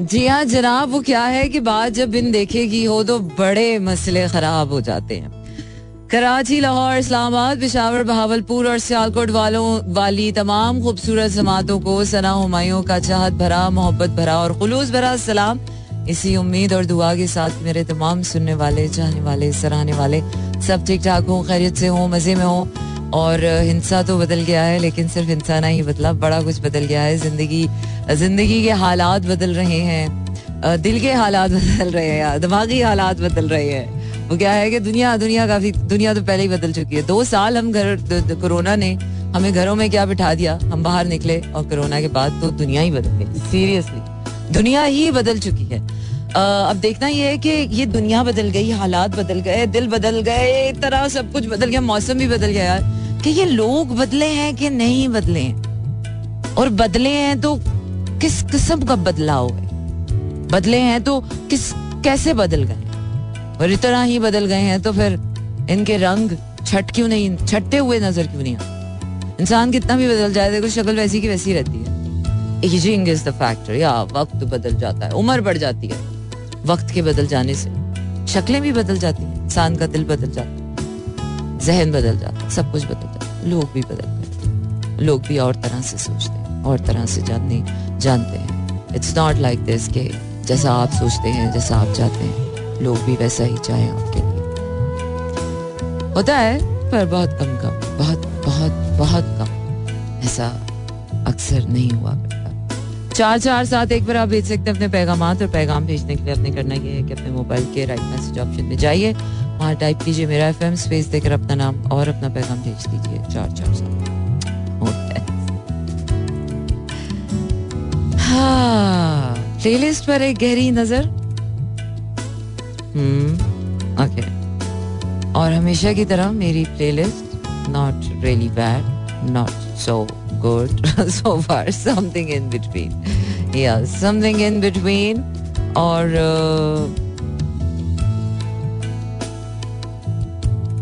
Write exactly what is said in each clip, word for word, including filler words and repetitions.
जी हाँ जनाब, वो क्या है कि बात जब बिन देखे की हो तो बड़े मसले खराब हो जाते हैं। कराची, लाहौर, इस्लामाबाद, पिशावर, बहावलपुर और सियालकोट वालों वाली तमाम खूबसूरत जमातों को सना हुमायूं का चाहत भरा, मोहब्बत भरा और खुलूस भरा सलाम। इसी उम्मीद और दुआ के साथ मेरे तमाम सुनने वाले, चाहने वाले, सराहने वाले सब ठीक ठाक हों, खैरियत से हों, मजे में हों। और हिंसा तो बदल गया है, लेकिन सिर्फ हिंसा नहीं बदला, बड़ा कुछ बदल गया है। जिंदगी जिंदगी के हालात बदल रहे हैं, दिल के हालात बदल रहे हैं, दिमागी हालात बदल रहे हैं। वो क्या है कि दुनिया दुनिया काफी दुनिया तो पहले ही बदल चुकी है। दो साल हम घर कोरोना ने हमें घरों में क्या बिठा दिया, हम बाहर निकले और कोरोना के बाद तो दुनिया ही बदल गई। सीरियसली दुनिया ही बदल चुकी है। अब देखना यह है कि ये दुनिया बदल गई, हालात बदल गए, दिल बदल गए, तरह सब कुछ बदल गया, मौसम भी बदल गया यार, कि ये लोग बदले हैं कि नहीं बदले हैं, और बदले हैं तो किस किस्म का बदलाव है, बदले हैं तो किस कैसे बदल गए। और इस तरह ही बदल गए हैं तो फिर इनके रंग छट क्यों नहीं छटते हुए नजर क्यों नहीं आते। इंसान कितना भी बदल जाए, देखो शक्ल वैसी की वैसी रहती है। Ageing is the factor. या वक्त बदल जाता है, उम्र बढ़ जाती है, वक्त के बदल जाने से शक्लें भी बदल जाती हैं, इंसान का दिल बदल जाता है, जहन बदल जाता है, सब कुछ बदल जाता है, लोग भी बदल जाते हैं, लोग भी और तरह से सोचते हैं, और तरह से जानने जानते हैं। इट्स नॉट लाइक दिस के जैसा आप सोचते हैं, जैसा आप चाहते हैं, लोग भी वैसा ही चाहे आपके लिए होता है, पर बहुत कम कम बहुत बहुत बहुत कम, ऐसा अक्सर नहीं हुआ करता। चार चार सात एक पर आप भेज सकते हैं अपने पैगामात, और पैगाम भेजने के लिए आपने करना यह है कि अपने मोबाइल के राइट मैसेज ऑप्शन में जाइए, वहाँ टाइप कीजिए मेरा एफ एम, स्पेस देकर अपना नाम और अपना पैगाम भेज दीजिए। चार चार सात। हाँ, प्लेलिस्ट पर एक गहरी नजर। Hmm okay. और हमेशा की तरह मेरी playlist not really bad, not so good so far, something in between. Yeah, something in between. और uh,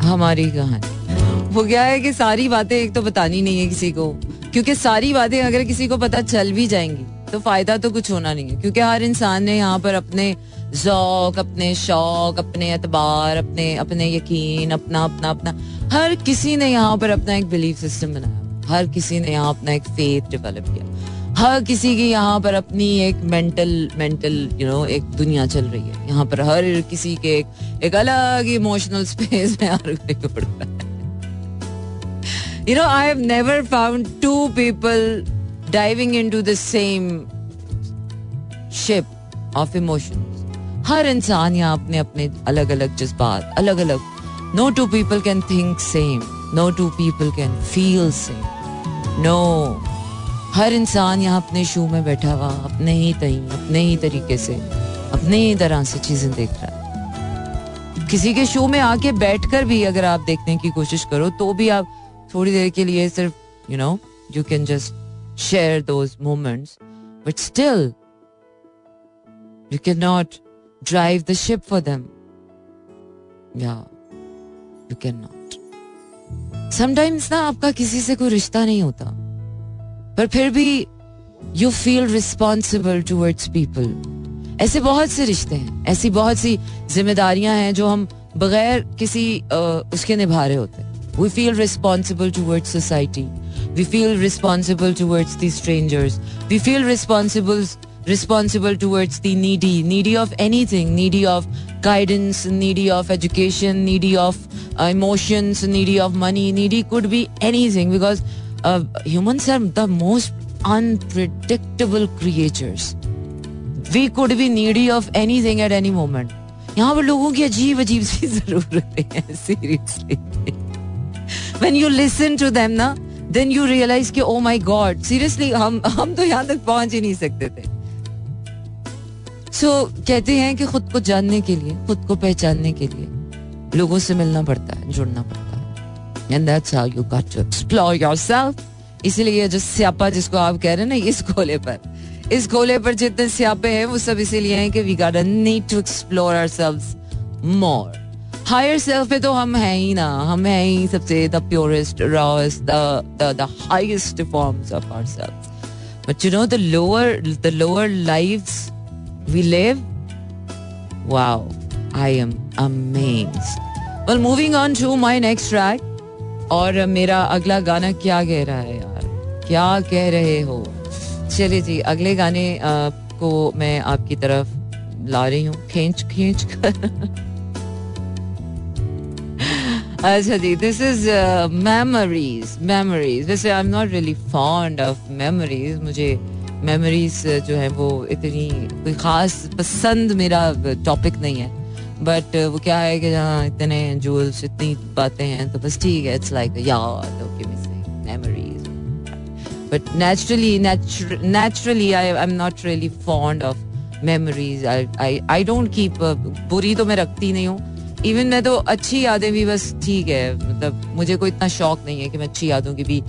हमारी कहानी वो क्या है कि सारी बातें एक तो बतानी नहीं है किसी को, क्योंकि सारी बातें अगर किसी को पता चल भी जाएंगी तो फायदा तो कुछ होना नहीं है, क्योंकि हर इंसान ने यहाँ पर अपने ज़ौक, अपने शौक, अपने एतबार, अपने अपने यकीन, अपना अपना अपना हर किसी ने यहाँ पर अपना एक बिलीफ सिस्टम बनाया, हर किसी ने यहाँ अपना एक फेथ डेवलप किया, हर किसी की यहाँ पर अपनी एक मेंटल मेंटल यू नो एक दुनिया चल रही है यहाँ पर, हर किसी के एक, एक अलग इमोशनल स्पेस में हर कोई उड़ता है। You know I have never found two people diving into the same ship of emotions. हर इंसान यहाँ अपने अपने अलग अलग जज्बात, अलग अलग, no two people can think same, no two people can feel same, no no. हर इंसान यहाँ अपने शू में बैठा हुआ अपने ही तहीं, अपने ही तरीके से, अपने ही तरह से चीजें देख रहा है। किसी के शू में आके बैठकर भी अगर आप देखने की कोशिश करो तो भी आप थोड़ी देर के लिए सिर्फ you know you can just share those moments, but still you can not drive the ship for them. या यू कैन नॉट। समटाइम्स ना आपका किसी से कोई रिश्ता नहीं होता, पर फिर भी you feel responsible towards people. ऐसे बहुत से रिश्ते हैं, ऐसी बहुत सी जिम्मेदारियां हैं जो हम बगैर किसी आ, उसके निभा रहे होते हैं। We feel responsible towards society, we feel responsible towards the strangers, we feel responsible responsible towards the needy, needy of anything, needy of guidance, needy of education, needy of uh, emotions, needy of money, needy could be anything, because uh, humans are the most unpredictable creatures. We could be needy of anything at any moment. यहाँ पर लोगों की अजीब अजीब सी जरूरतें हैं, seriously. When you listen to them ना, then you realize कि oh my God, seriously हम हम तो यहाँ तक पहुँच ही नहीं सकते थे। So, कहते हैं कि खुद को जानने के लिए, खुद को पहचानने के लिए लोगों से मिलना पड़ता है, जुड़ना पड़ता है, and that's how you got to explore yourself. इसीलिए जो स्यापा जिसको आप कह रहे हैं ना, इस गोले पर इस गोले पर जितने स्यापे हैं वो सब इसीलिए हैं कि we gotta need to explore ourselves more. Higher self पे तो हम हैं ही ना, हम हैं ही सबसे the purest, rawest, the the the highest forms of ourselves. But you know the lower the lower lives We live. Wow, I am amazed. Well, moving on to my next track. और मेरा अगला गाना क्या कह रहा है यार, क्या कह रहे हो. चलिए जी, अगले गाने को मैं आपकी तरफ ला रही हूँ खींच खींच कर. अच्छा जी, दिस इज मेमोरीज. मेमोरीज वैसे I am not really fond of memories. मुझे मेमोरीज जो है वो इतनी कोई खास पसंद मेरा टॉपिक नहीं है. बट वो क्या है कि जहाँ इतने जूल्स इतनी बातें हैं तो बस ठीक है. इट्स लाइक याद, okay, missing memories. But naturally naturally I I am not really fond of memories. I I don't keep. बुरी तो मैं रखती नहीं हूँ. इवन मैं तो अच्छी यादें भी बस ठीक है. मतलब मुझे कोई इतना शौक नहीं है कि मैं अच्छी यादों की भी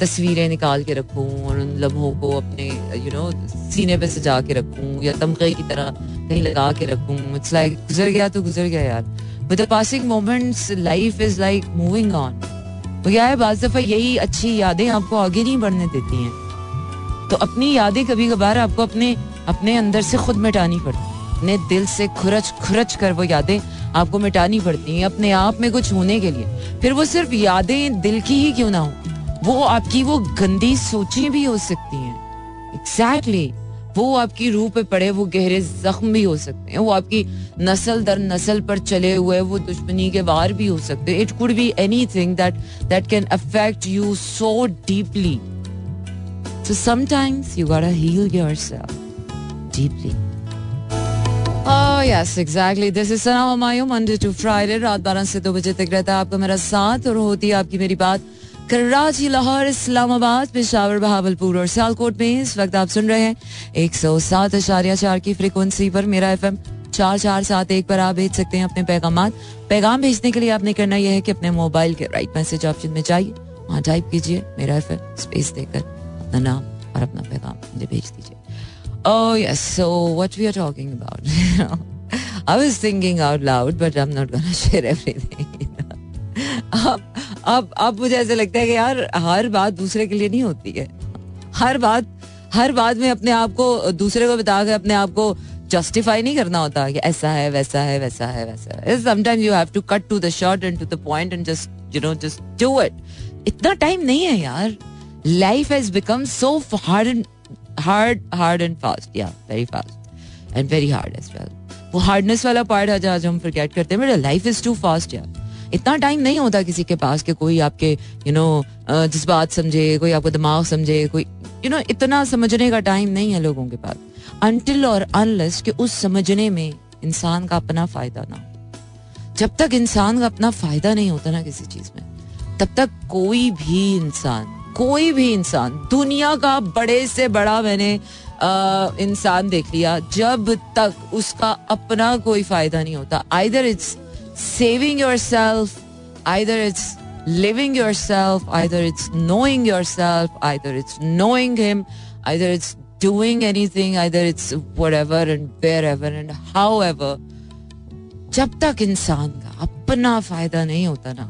तस्वीरें निकाल के रखूँ और उन लम्हों को अपने यू नो सीने पे सजा के रखूँ या तमगे की तरह कहीं लगा के रखूँ. इट्स लाइक गुजर गया तो गुजर गया यार. With the passing moments life is like moving on. तो क्या है, बाज़ दफ़ा यही अच्छी यादें आपको आगे नहीं बढ़ने देती हैं. तो अपनी यादें कभी कभार आपको अपने अपने अंदर से खुद मिटानी पड़ती है. अपने दिल से खुरच खुरच कर वो यादें आपको मिटानी पड़ती हैं अपने आप में कुछ होने के लिए. फिर वो सिर्फ यादें दिल की ही क्यों ना हो, वो आपकी वो गंदी सोचें भी हो सकती हैं. Exactly exactly. वो आपकी रूह पे पड़े वो गहरे जख्म भी हो सकते हैं. वो आपकी नस्ल दर नस्ल पर चले हुए वो दुश्मनी के वार भी हो सकते हैं. It could be anything that that can affect you so deeply. So sometimes you gotta heal yourself deeply. Oh yes, exactly. This is Sana Humayun, Monday to Friday, रात बारह से दो बजे तक रहता है आपका मेरा साथ और होती है आपकी मेरी बात कराची, लाहौर, इस्लामाबाद, पेशावर, बहावलपुर और सियालकोट में. इस वक्त आप सुन रहे हैं एक सौ सात अशारिया चार की फ्रिक्वेंसी पर मेरा एफएम चार चार सात एक पर आप भेज सकते हैं अपने पैगाम. पैगाम भेजने के लिए आपने करना यह है कि अपने मोबाइल के राइट मैसेज ऑप्शन में जाइए, वहाँ टाइप कीजिए मेरा एफएम स्पेस देकर अपना नाम और अपना पैगाम मुझे भेज दीजिए. Oh yes, so what we are talking about. I was thinking out loud but I am not gonna share everything. अब अब मुझे ऐसे लगता है कि यार हर बात दूसरे के लिए नहीं होती है. हर बात हर बात में अपने आप को दूसरे को बता के अपने आप को जस्टिफाई नहीं करना होता कि ऐसा है वैसा है वैसा है वैसा है. Sometimes you have to cut to the short and to the point and just you know just do it. इतना टाइम नहीं है यार. Life has become so hard and hard hard and fast. या very fast and very hard as well. वो hardness वाला part है जहाँ हम फॉरगेट करते हैं. But life is too fast यार. इतना टाइम नहीं होता किसी के पास कि कोई आपके यू नो जज्बात समझे, कोई आपको दिमाग समझे, कोई यू नो इतना समझने का टाइम नहीं है लोगों के पास. अनटिल और अनलेस कि उस समझने में इंसान का अपना फायदा ना हो. जब तक इंसान का अपना फायदा नहीं होता ना किसी चीज में, तब तक कोई भी इंसान कोई भी इंसान दुनिया का बड़े से बड़ा मैंने इंसान देख लिया, जब तक उसका अपना कोई फायदा नहीं होता. Either it's saving yourself, either it's living yourself, either it's knowing yourself, either it's knowing him, either it's doing anything, either it's whatever and wherever and however. जब तक इंसान का अपना फायदा नहीं होता ना,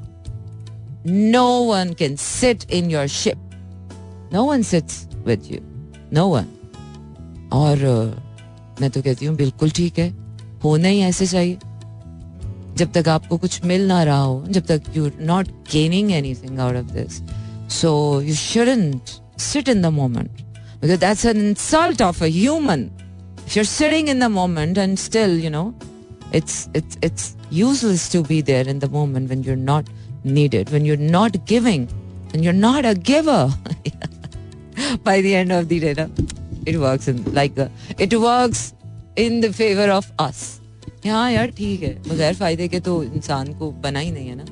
no one can sit in your ship. No one sits with you. No one. और मैं तो कहती हूँ बिल्कुल ठीक है, होना ही ऐसे चाहिए. जब तक आपको कुछ मिल ना रहा हो, जब तक you not gaining anything out of this, so you shouldn't sit in the moment because that's an insult of a human. If you are sitting in the moment and still you know it's it's it's useless to be there in the moment when you are not needed, when you are not giving, when you are not a giver. By the end of the day ना it works in like it works in the favour of us. हाँ यार ठीक है, बगैर फायदे के तो इंसान को बना ही नहीं है ना.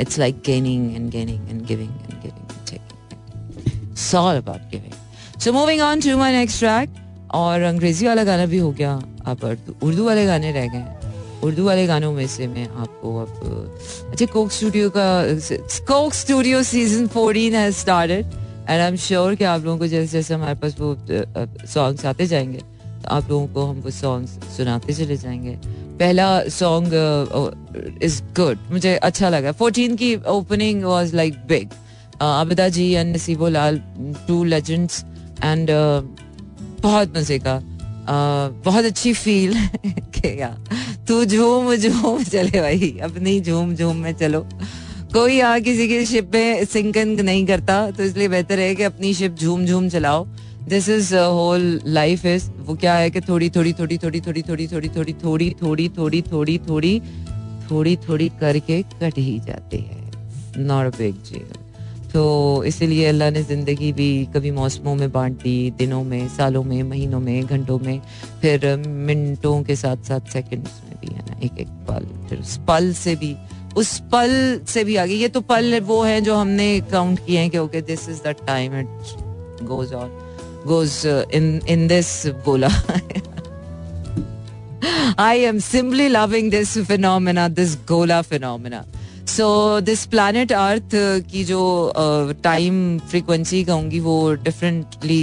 It's like gaining and gaining and giving and giving. It's all about giving. So moving on to my next track. और अंग्रेजी वाला गाना भी हो गया, आप उर्दू वाले गाने रह गए. उर्दू वाले गानों में से मैं आपको अब अच्छा कोक स्टूडियो का Coke Studio season fourteen has started and I am sure कि आप लोगों को जैसे जैसे हमारे पास वो सॉन्ग्स आते जाएंगे आप लोगों को हम वो सॉन्ग सुनाते चले जाएंगे. पहला सॉन्ग इज गुड, मुझे अच्छा लगा. फोर्टीन की opening was like big. Abida ji and Naseebo Lal, two legends, and बहुत मजे का बहुत अच्छी फील क्या तू झूम झूम चले भाई, अपनी झूम झूम में चलो, कोई यहाँ किसी की शिप में सिंकन नहीं करता, तो इसलिए बेहतर है कि अपनी शिप झूम झूम चलाओ. This is whole life is, वो क्या है कि थोड़ी थोड़ी थोड़ी थोड़ी थोड़ी थोड़ी थोड़ी थोड़ी थोड़ी थोड़ी थोड़ी थोड़ी थोड़ी थोड़ी थोड़ी करके कट ही जाती है. Not a big deal. तो इसीलिए अल्लाह ने ज़िंदगी भी कभी मौसमों में बांट दी, दिनों में, सालों में, महीनों में, घंटों में, फिर मिनटों के साथ साथ सेकंड्स में भी, है ना, एक एक पल, फिर उस पल से भी उस पल से भी आगे. ये तो पल वो हैं जो हमने काउंट किए हैं कि okay this is the time it goes on goes in in this गोला. I am simply loving this phenomena, this गोला phenomena. So this planet earth की जो टाइम फ्रिक्वेंसी कहूँगी वो डिफरेंटली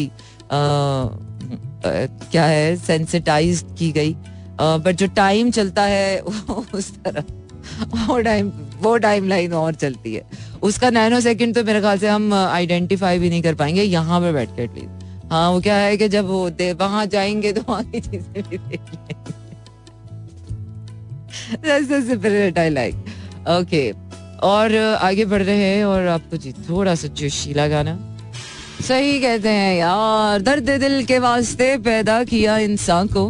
क्या है सेंसिटाइज की गई, बट जो टाइम चलता है उस तरह वो टाइम वो टाइम लाइन और चलती है. उसका नैनो सेकेंड तो मेरे ख्याल से हम आइडेंटिफाई भी नहीं कर पाएंगे यहाँ पर बैठ के एटलीस्ट. हाँ, वो क्या है कि जब वो वहाँ जाएंगे तो वहाँ की चीज़ें भी देख लेंगे. Okay okay. और आगे बढ़ रहे हैं और आपको जी थोड़ा सा जोशीला गाना. सही कहते हैं यार, दर्द दिल के वास्ते पैदा किया इंसान को,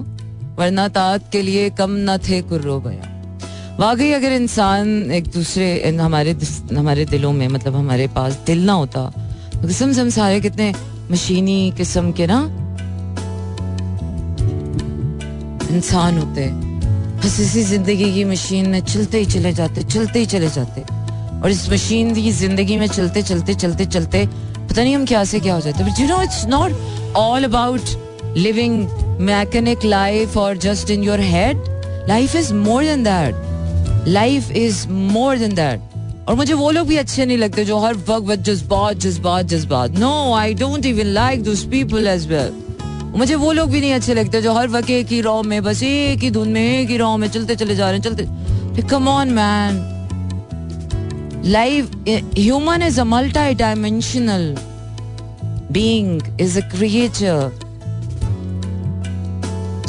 वरना तात के लिए कम न थे कुर्रो बया. वाकई अगर इंसान एक दूसरे हमारे हमारे दिलों में, मतलब हमारे पास दिल ना होता, किस्म से हम सारे कितने मशीनी किस्म के ना इंसान होते, बस इसी जिंदगी की मशीन में चलते ही चले जाते चलते ही चले जाते और इस मशीन की जिंदगी में चलते चलते चलते चलते पता नहीं हम क्या से क्या हो जाते. But you know it's not all about living mechanic life और just in your head. Life is more than that, life is more than that. और मुझे वो लोग भी अच्छे नहीं लगते जो हर वक्त जज्बात जज्बात जज्बात. No, I don't even like those people as well. मुझे वो लोग भी नहीं अच्छे लगते जो हर वक्त एक ही रॉ में, बस एक ही धुन में, एक ही रॉ में चलते चले जा रहे हैं चलते. Come on man, life human is a multi dimensional being, is a creature.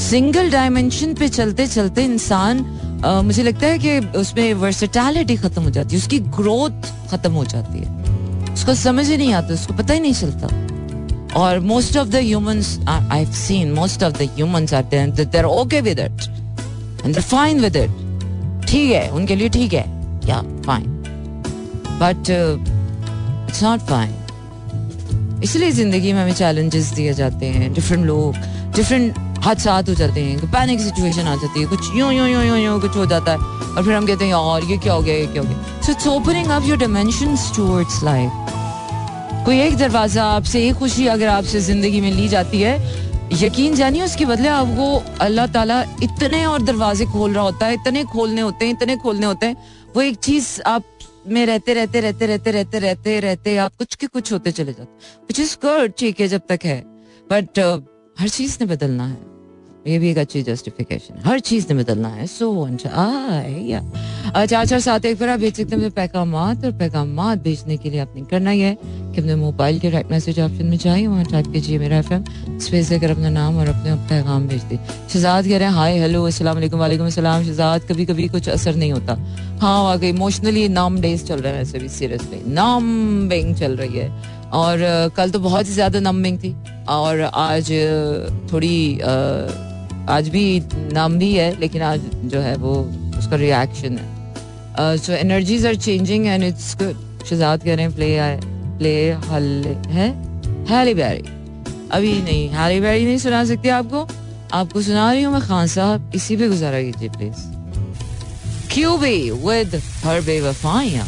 Single dimension पे चलते चलते इंसान आ, मुझे लगता है कि उसमें वर्सेटैलिटी खत्म हो जाती है, उसकी ग्रोथ खत्म हो जाती है, उसको समझ ही नहीं आता, उसको पता ही नहीं चलता. Or most of the humans are, I've seen most of the humans are there, they're okay with it and they're fine with it. ठीक है, उनके लिए ठीक है, yeah, fine. But uh, it's not fine. इसलिए जिंदगी में हमें challenges दिए जाते हैं, different लोग, different हादसात हो जाते हैं, पैनिक सिचुएशन आ जाती है, कुछ यूं यूं यूं यूं यूं कुछ हो जाता है और फिर हम कहते हैं यार ये क्या हो गया, ये क्या हो गया. So it's opening up your dimensions towards life. कोई एक दरवाजा आपसे, एक खुशी अगर आपसे जिंदगी में ली जाती है, यकीन जानिए उसके बदले आपको अल्लाह ताला इतने और दरवाजे खोल रहा होता है, इतने खोलने होते हैं इतने खोलने होते हैं वो एक चीज आप में रहते रहते रहते रहते रहते रहते रहते आप कुछ के कुछ होते चले जाते. विच इज गुड, ठीक है, जब तक है. बट uh, हर चीज ने बदलना है, ये भी एक अच्छी जस्टिफिकेशन है, हर चीज ने बदलना है. सो अच्छा चार चार साथ एक बार आप भेज सकते हैं पैगामात, और पैगामात भेजने के लिए आपने करना ही है कि अपने मोबाइल के राइट मैसेज ऑप्शन में जाइए, वहाँ टाइप कीजिए मेरा एफएम स्पेस देकर अपना नाम और अपने पैगाम भेज दे. शहजाद कह रहे हैं हाय हेलो अस्सलाम वालेकुम. वालेकुम अस्सलाम शहजाद. कभी कभी कुछ असर नहीं होता. हाँ वाकई इमोशनली नम डेज चल रहे हैं, वैसे भी सीरियसली नंबिंग चल रही है. और कल तो बहुत ही ज्यादा नंबिंग थी और आज थोड़ी आज भी नम भी है, लेकिन आज जो है वो उसका रिएक्शन है. So energies are changing and it's good. Shahzad कह रहे हैं प्ले आए प्ले हल है हैरी बैरी. अभी नहीं, हैरी बैरी नहीं सुना सकती आपको, आपको सुना रही हूँ मैं खान साहब, इसी पे गुजारा कीजिए प्लीज. क्यूबी विद हर बेवफाइयां.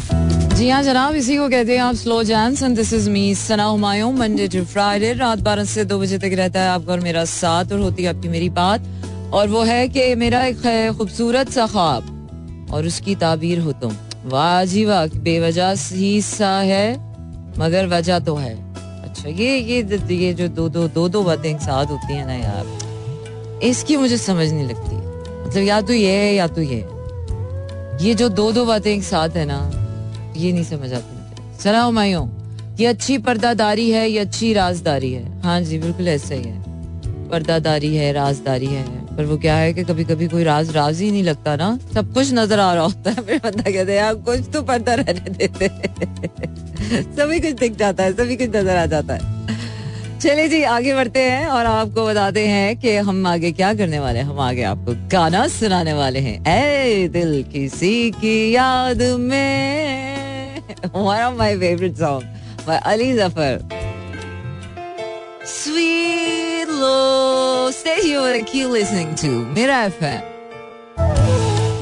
जी हाँ जनाब, इसी को कहते हैं आप slow jams and this is me Sana Humayun. Monday to Friday रात बारह से दो बजे तक रहता है आपका और मेरा साथ, और होती है आपकी मेरी बात. और वो है कि मेरा एक खूबसूरत सा ख्वाब और उसकी ताबीर हो तुम. वाह जी वाह, बेवजह ही सा है मगर वजह तो है. अच्छा ये ये ये जो दो दो दो दो बातें एक साथ होती हैं ना यार, इसकी मुझे समझ नहीं लगती. मतलब या तो ये है या तो ये ये जो दो दो बातें एक साथ है ना, ये नहीं समझ आती मुझे. सना हुमायूं, ये अच्छी पर्दादारी है, ये अच्छी राजदारी है. हाँ जी बिल्कुल ऐसा ही है. पर्दादारी है, राजदारी है, पर वो क्या है कि कभी कभी कोई राज राज ही नहीं लगता ना, सब कुछ नजर आ रहा होता है, फिर बंदा कहते हैं यार कुछ तो पर्दा रहने देते सभी कुछ दिख जाता है, सभी कुछ नजर आ जाता है. चलिए जी आगे बढ़ते हैं और आपको बताते हैं कि हम आगे क्या करने वाले हैं. हम आगे आपको गाना सुनाने वाले हैं, ऐ दिल किसी की याद में, one of my favourite song by Ali Zafar. Sweet Lord, stay here and keep listening to Mera F M.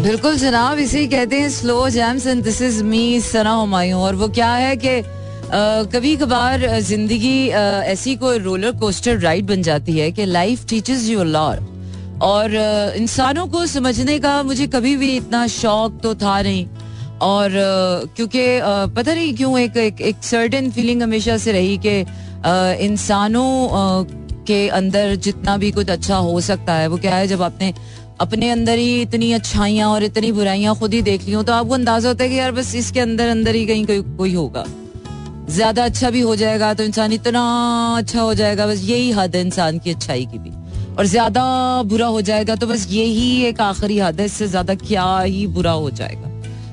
बिल्कुल जनाब, इसे कहते हैं slow jams and this is me Sana Humayun. और वो क्या है कि कभी कभार जिंदगी ऐसी कोई रोलर कोस्टर राइड बन जाती है कि life teaches you a lot. और इंसानों को समझने का मुझे कभी भी इतना शौक तो था नहीं, और क्योंकि पता नहीं क्यों एक एक सर्टेन फीलिंग हमेशा से रही कि इंसानों के अंदर जितना भी कुछ अच्छा हो सकता है, वो क्या है जब आपने अपने अंदर ही इतनी अच्छाइयाँ और इतनी बुराइयाँ खुद ही देख ली हो तो आपको अंदाजा होता है कि यार बस इसके अंदर अंदर ही कहीं कोई कोई होगा ज्यादा अच्छा भी हो जाएगा तो इंसान इतना अच्छा हो जाएगा, बस यही हद है इंसान की अच्छाई की भी, और ज्यादा बुरा हो जाएगा तो बस यही एक आखिरी हद है, इससे ज्यादा क्या ही बुरा हो जाएगा.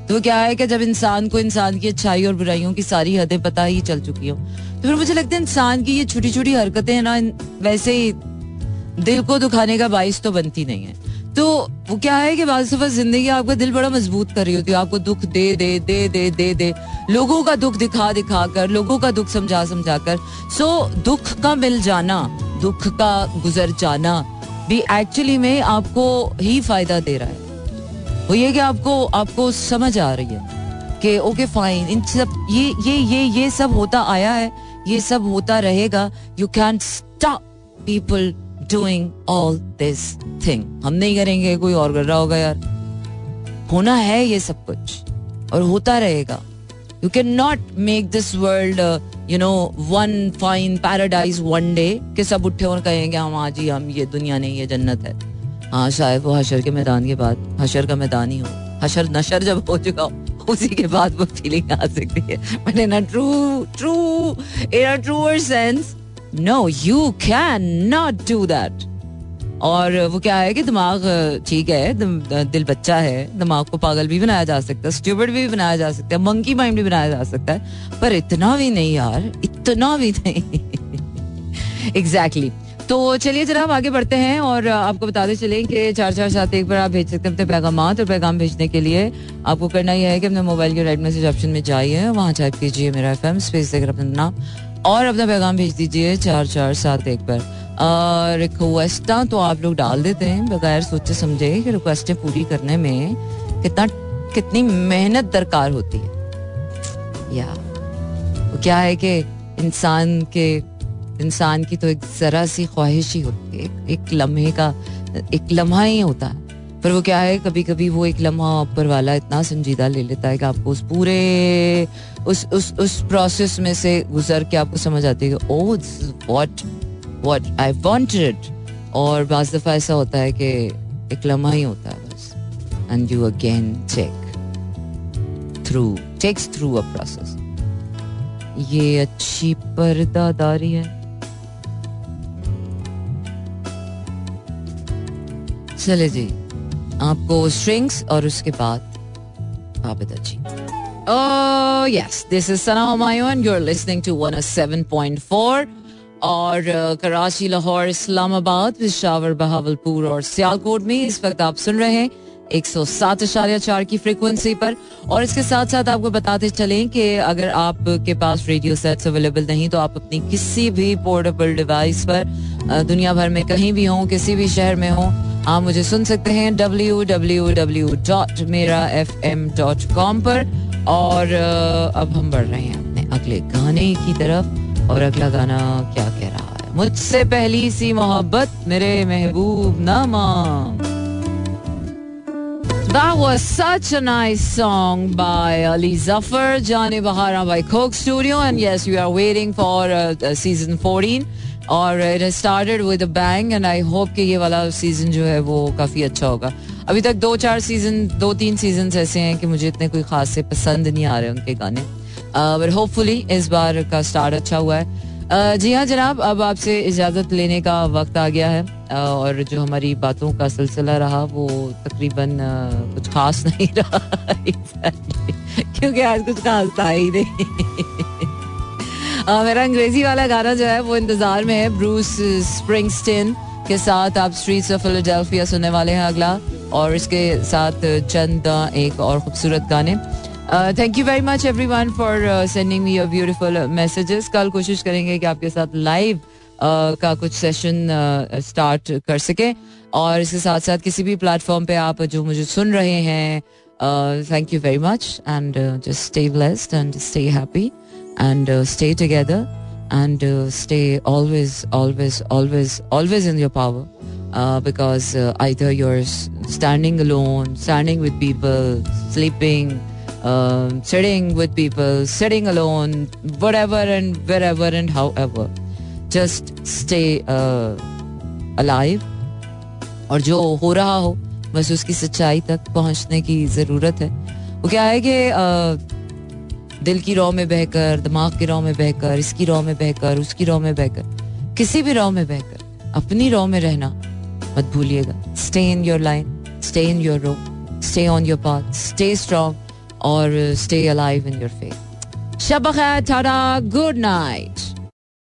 तो क्या है कि जब इंसान को इंसान की अच्छाई और बुराइयों की सारी हदें पता ही चल चुकी हो तो फिर मुझे लगता है इंसान की ये छोटी छोटी हरकतें ना वैसे ही दिल को दुखाने का बाइस तो बनती नहीं है. तो वो क्या है कि बाज़ दफ़ा जिंदगी आपका दिल बड़ा मजबूत कर रही होती है, आपको दुख दे दे दे दे दे दे लोगों का दुख दिखा दिखा कर, लोगों का दुख समझा समझा कर. सो दुख का मिल जाना, दुख का गुजर जाना भी एक्चुअली में आपको ही फायदा दे रहा है. वो ये कि आपको आपको समझ आ रही है कि ओके फाइन, इन सब ये ये ये ये सब होता आया है, ये सब होता रहेगा. You can stop people doing all this thing. हम नहीं करेंगे, कोई और कर रहा होगा. यार होना है ये सब कुछ और होता रहेगा. You can not make this world you know one fine paradise one day कि सब उठे और कहेंगे हम हाँ जी हम ये दुनिया नहीं ये जन्नत है. हाँ शायद वो हशर के मैदान के बाद, हशर का मैदान ही हो, हशर नशर जब हो चुका हो उसी के बाद वो फीलिंग आ सकती है. But in a true true in a truer sense No, you cannot do that. और वो क्या है कि दिमाग ठीक है, दिल बच्चा है, दिमाग को पागल भी बनाया जा सकता है, स्टूपिड भी बनाया जा सकता है, मंकी माइंड भी बनाया जा सकता है, पर इतना भी नहीं यार, इतना भी नहीं. Exactly. तो चलिए जनाब आगे बढ़ते हैं और आपको बताते चलें कि चार चार साथ एक बार आप भेज सकते हैं अपने पैगामात. और पैगाम भेजने के लिए आपको करना यह है कि अपने मोबाइल के राइट मैसेज ऑप्शन में जाइए, वहाँ टाइप कीजिए मेरा एफ एम स्पेस देकर अपना नाम और अपना पैगाम भेज दीजिए चार चार सात एक पर. रिक्वेस्ट तो आप लोग डाल देते हैं बगैर सोचे समझे कि रिक्वेस्टें पूरी करने में कितना कितनी मेहनत दरकार होती है. या वो क्या है कि इंसान के इंसान की तो एक जरा सी ख्वाहिश ही होती है, एक लम्हे का एक लम्हा ही होता है, पर वो क्या है कभी कभी वो एक लम्हा ऊपर वाला इतना संजीदा ले लेता है कि आपको उस पूरे उस उस उस प्रोसेस में से गुजर के आपको समझ आती है कि oh what what I wanted. और बाज़ दफ़ा ऐसा होता है कि एक लम्हा ही होता है बस, and you again take through takes through a process. ये अच्छी पर्दादारी है. चले जी आपको स्ट्रिंग्स और उसके बाद Abida ji. Oh yes, this is Sana Humayun and you are listening to one O seven point four. और कराची, लाहौर, इस्लामाबाद, पेशावर, बहावलपुर और सियालकोट में इस वक्त आप सुन रहे हैं एक सौ सात इशारिया चार की फ्रिक्वेंसी पर. और इसके साथ साथ आपको बताते चलें कि अगर आपके पास रेडियो सेट्स अवेलेबल नहीं तो आप अपनी किसी भी पोर्टेबल डिवाइस पर दुनिया भर में कहीं भी हों, किसी भी शहर में हों, आप मुझे सुन सकते हैं डब्ल्यू डब्ल्यू डब्ल्यू डॉट मेरा एफ एम डॉट कॉम पर. और अब हम बढ़ रहे हैं अपने अगले गाने की तरफ. और अगला गाना क्या कह रहा है, मुझसे पहली सी मोहब्बत मेरे महबूब नामा. That was such a nice song by Ali Zafar, Jaane Bahara by Coke Studio. And yes, we are waiting for uh, season fourteen. और it started with a bang and I hope कि ये वाला season जो है वो काफ़ी अच्छा होगा. अभी तक दो चार सीजन दो तीन सीजन ऐसे हैं कि मुझे इतने कोई खास से पसंद नहीं आ रहे उनके गाने, बट होपफुली इस बार का स्टार्ट अच्छा हुआ है. जी हाँ जनाब, अब आपसे इजाज़त लेने का वक्त आ गया है और जो हमारी बातों का सिलसिला रहा वो तकरीबन कुछ खास नहीं रहा क्योंकि आज कुछ खास था ही नहीं। मेरा अंग्रेजी वाला गाना जो है वो इंतज़ार में है, ब्रूस स्प्रिंगस्टीन के साथ आप स्ट्रीट्स ऑफ फिलाडेल्फिया सुनने वाले हैं अगला, और इसके साथ चंद एक और खूबसूरत गाने। Thank you very much everyone for sending me your beautiful messages. कल कोशिश करेंगे कि आपके साथ लाइव uh, का कुछ सेशन स्टार्ट uh, कर सकें, और इसके साथ साथ किसी भी प्लेटफॉर्म पे आप जो मुझे सुन रहे हैं, thank you very much and just stay blessed and stay happy and stay together and stay always always always always in your power, because either you're standing alone, standing with people, sleeping, Um, sitting with people, sitting alone, whatever and wherever and however, just stay uh, alive. और जो हो रहा हो बस उसकी सच्चाई तक पहुंचने की ज़रूरत है। वो क्या है कि दिल की रौ में बहकर, दिमाग की रौ में बहकर, इसकी रौ में बहकर, उसकी रौ में बहकर, किसी भी रौ में बहकर अपनी रौ में रहना मत भूलिएगा। Stay in your line, stay in your row, stay on your path, stay strong और stay alive in your faith. Shabakha tada, good night.